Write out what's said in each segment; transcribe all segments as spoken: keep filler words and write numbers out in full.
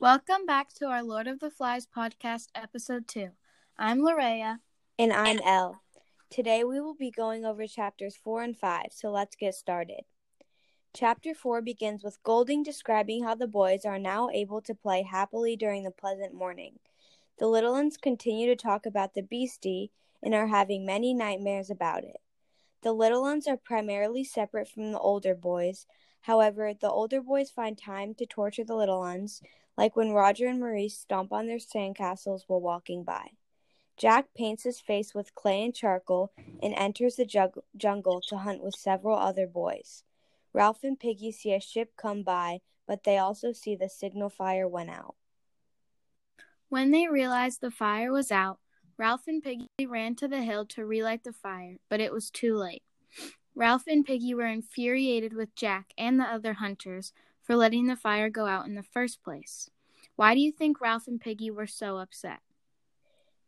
Welcome back to our Lord of the Flies podcast, episode two. I'm Lorea. And I'm Elle. Today we will be going over chapters four and five, so let's get started. Chapter four begins with Golding describing how the boys are now able to play happily during the pleasant morning. The little ones continue to talk about the beastie and are having many nightmares about it. The little ones are primarily separate from the older boys. However, the older boys find time to torture the little ones, like when Roger and Maurice stomp on their sandcastles while walking by. Jack paints his face with clay and charcoal and enters the jug- jungle to hunt with several other boys. Ralph and Piggy see a ship come by, but they also see the signal fire went out. When they realized the fire was out, Ralph and Piggy ran to the hill to relight the fire, but it was too late. Ralph and Piggy were infuriated with Jack and the other hunters for letting the fire go out in the first place. Why do you think Ralph and Piggy were so upset?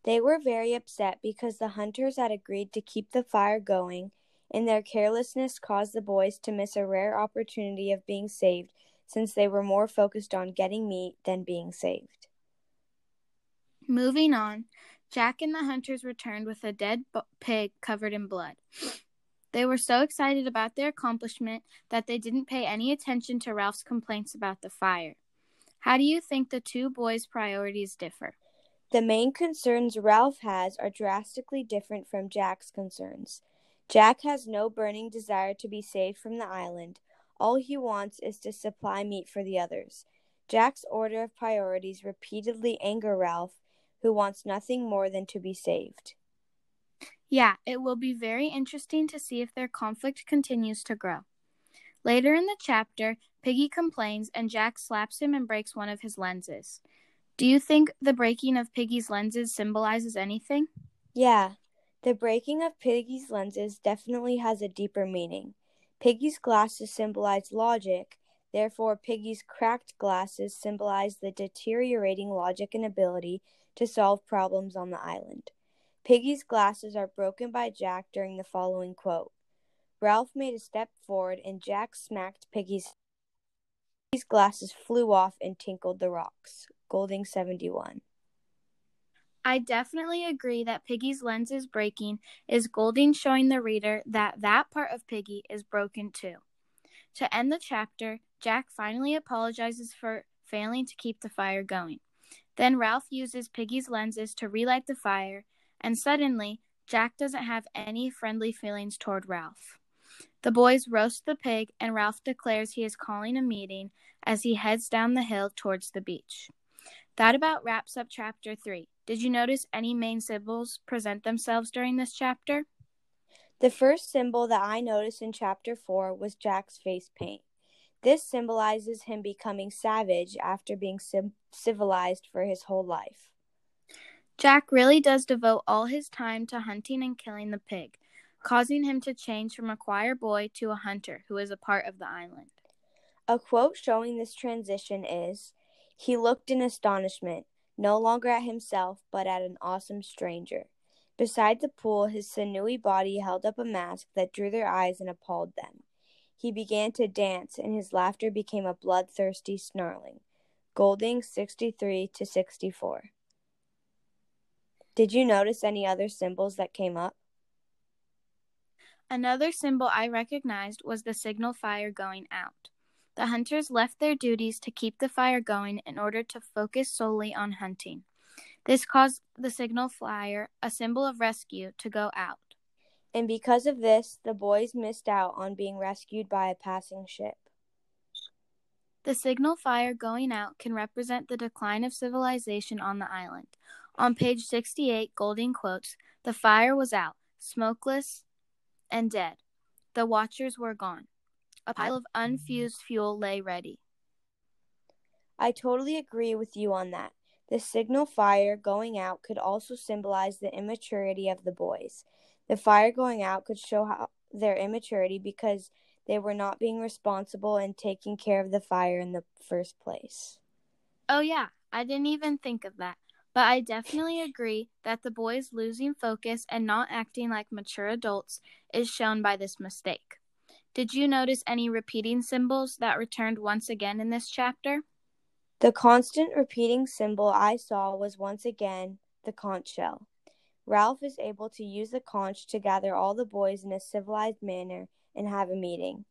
They were very upset because the hunters had agreed to keep the fire going, and their carelessness caused the boys to miss a rare opportunity of being saved, since they were more focused on getting meat than being saved. Moving on, Jack and the hunters returned with a dead bo- pig covered in blood. They were so excited about their accomplishment that they didn't pay any attention to Ralph's complaints about the fire. How do you think the two boys' priorities differ? The main concerns Ralph has are drastically different from Jack's concerns. Jack has no burning desire to be saved from the island. All he wants is to supply meat for the others. Jack's order of priorities repeatedly anger Ralph, who wants nothing more than to be saved. Yeah, it will be very interesting to see if their conflict continues to grow. Later in the chapter, Piggy complains and Jack slaps him and breaks one of his lenses. Do you think the breaking of Piggy's lenses symbolizes anything? Yeah. The breaking of Piggy's lenses definitely has a deeper meaning. Piggy's glasses symbolize logic, therefore Piggy's cracked glasses symbolize the deteriorating logic and ability to solve problems on the island. Piggy's glasses are broken by Jack during the following quote. Ralph made a step forward and Jack smacked Piggy's Piggy's glasses flew off and tinkled the rocks. Golding seventy-one. I definitely agree that Piggy's lenses breaking is Golding showing the reader that that part of Piggy is broken too. To end the chapter, Jack finally apologizes for failing to keep the fire going. Then Ralph uses Piggy's lenses to relight the fire, and suddenly, Jack doesn't have any friendly feelings toward Ralph. The boys roast the pig, and Ralph declares he is calling a meeting as he heads down the hill towards the beach. That about wraps up chapter three. Did you notice any main symbols present themselves during this chapter? The first symbol that I noticed in chapter four was Jack's face paint. This symbolizes him becoming savage after being sim- civilized for his whole life. Jack really does devote all his time to hunting and killing the pig, causing him to change from a choir boy to a hunter who is a part of the island. A quote showing this transition is, "He looked in astonishment, no longer at himself, but at an awesome stranger. Beside the pool, his sinewy body held up a mask that drew their eyes and appalled them. He began to dance, and his laughter became a bloodthirsty snarling." Golding sixty-three to sixty-four. Did you notice any other symbols that came up? Another symbol I recognized was the signal fire going out. The hunters left their duties to keep the fire going in order to focus solely on hunting. This caused the signal flyer, a symbol of rescue, to go out. And because of this, the boys missed out on being rescued by a passing ship. The signal fire going out can represent the decline of civilization on the island. On page sixty-eight, Golding quotes, "The fire was out, smokeless and dead. The watchers were gone. A pile of unfused fuel lay ready." I totally agree with you on that. The signal fire going out could also symbolize the immaturity of the boys. The fire going out could show how their immaturity because they were not being responsible and taking care of the fire in the first place. Oh yeah, I didn't even think of that. But I definitely agree that the boys losing focus and not acting like mature adults is shown by this mistake. Did you notice any repeating symbols that returned once again in this chapter? The constant repeating symbol I saw was once again the conch shell. Ralph is able to use the conch to gather all the boys in a civilized manner and have a meeting.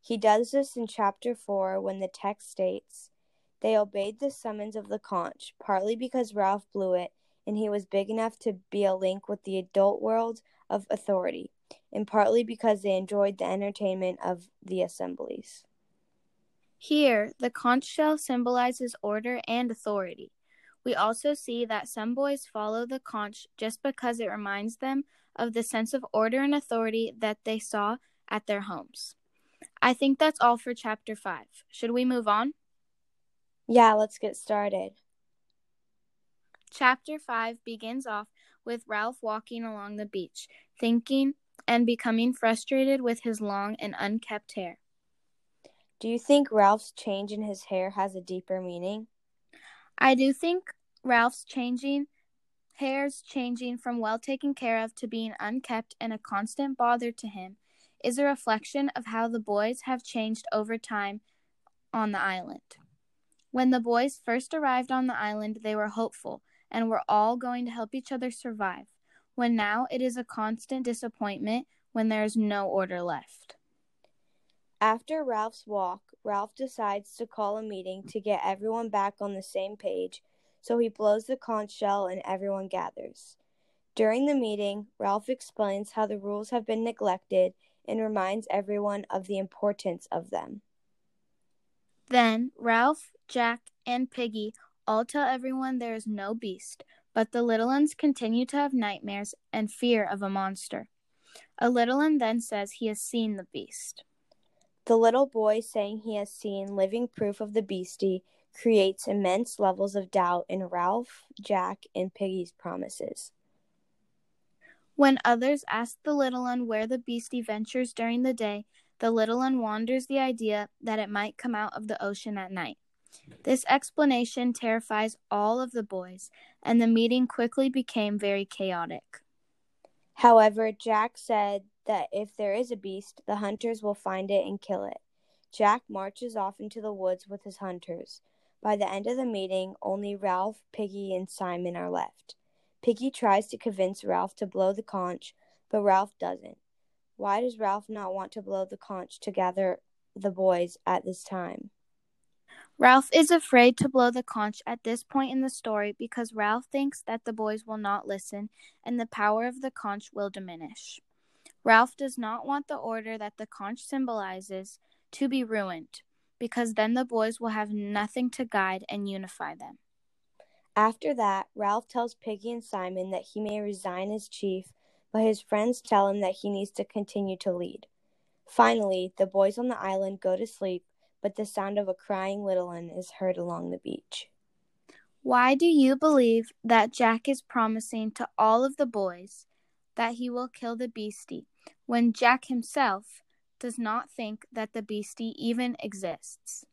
He does this in Chapter four when the text states, "They obeyed the summons of the conch, partly because Ralph blew it and he was big enough to be a link with the adult world of authority, and partly because they enjoyed the entertainment of the assemblies." Here, the conch shell symbolizes order and authority. We also see that some boys follow the conch just because it reminds them of the sense of order and authority that they saw at their homes. I think that's all for Chapter five. Should we move on? Yeah, let's get started. Chapter five begins off with Ralph walking along the beach, thinking and becoming frustrated with his long and unkempt hair. Do you think Ralph's change in his hair has a deeper meaning? I do think Ralph's changing, hair's changing from well taken care of to being unkempt and a constant bother to him is a reflection of how the boys have changed over time on the island. When the boys first arrived on the island, they were hopeful and were all going to help each other survive, when now it is a constant disappointment when there is no order left. After Ralph's walk, Ralph decides to call a meeting to get everyone back on the same page, so he blows the conch shell and everyone gathers. During the meeting, Ralph explains how the rules have been neglected and reminds everyone of the importance of them. Then Ralph, Jack, and Piggy all tell everyone there is no beast, but the little uns continue to have nightmares and fear of a monster. A little un then says he has seen the beast. The little boy saying he has seen living proof of the beastie creates immense levels of doubt in Ralph, Jack, and Piggy's promises. When others ask the little un where the beastie ventures during the day, the little un wanders the idea that it might come out of the ocean at night. This explanation terrifies all of the boys, and the meeting quickly became very chaotic. However, Jack said that if there is a beast, the hunters will find it and kill it. Jack marches off into the woods with his hunters. By the end of the meeting, only Ralph, Piggy, and Simon are left. Piggy tries to convince Ralph to blow the conch, but Ralph doesn't. Why does Ralph not want to blow the conch to gather the boys at this time? Ralph is afraid to blow the conch at this point in the story because Ralph thinks that the boys will not listen and the power of the conch will diminish. Ralph does not want the order that the conch symbolizes to be ruined, because then the boys will have nothing to guide and unify them. After that, Ralph tells Piggy and Simon that he may resign as chief, but his friends tell him that he needs to continue to lead. Finally, the boys on the island go to sleep, but the sound of a crying little one is heard along the beach. Why do you believe that Jack is promising to all of the boys that he will kill the beastie, when Jack himself does not think that the beastie even exists?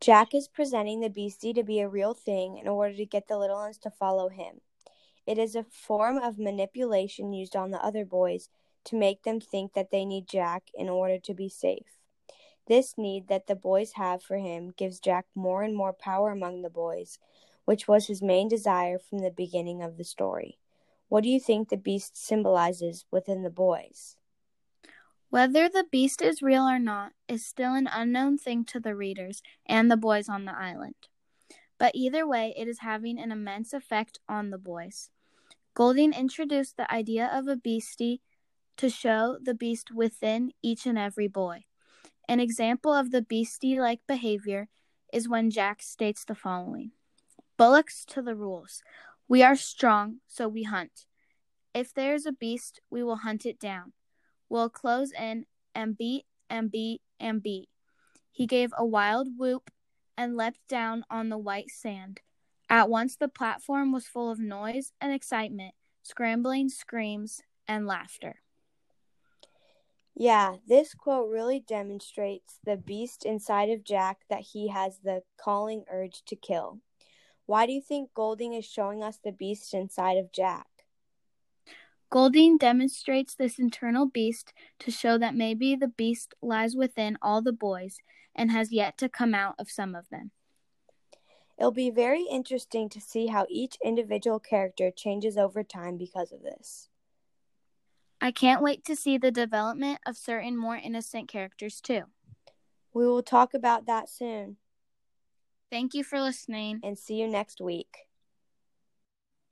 Jack is presenting the beastie to be a real thing in order to get the little ones to follow him. It is a form of manipulation used on the other boys to make them think that they need Jack in order to be safe. This need that the boys have for him gives Jack more and more power among the boys, which was his main desire from the beginning of the story. What do you think the beast symbolizes within the boys? Whether the beast is real or not is still an unknown thing to the readers and the boys on the island. But either way, it is having an immense effect on the boys. Golding introduced the idea of a beastie to show the beast within each and every boy. An example of the beastie-like behavior is when Jack states the following: "Bullocks to the rules. We are strong, so we hunt. If there is a beast, we will hunt it down. We'll close in and beat and beat and beat." He gave a wild whoop and leapt down on the white sand. At once the platform was full of noise and excitement, scrambling, screams, and laughter. Yeah, this quote really demonstrates the beast inside of Jack, that he has the calling urge to kill. Why do you think Golding is showing us the beast inside of Jack? Golding demonstrates this internal beast to show that maybe the beast lies within all the boys and has yet to come out of some of them. It'll be very interesting to see how each individual character changes over time because of this. I can't wait to see the development of certain more innocent characters, too. We will talk about that soon. Thank you for listening. And see you next week.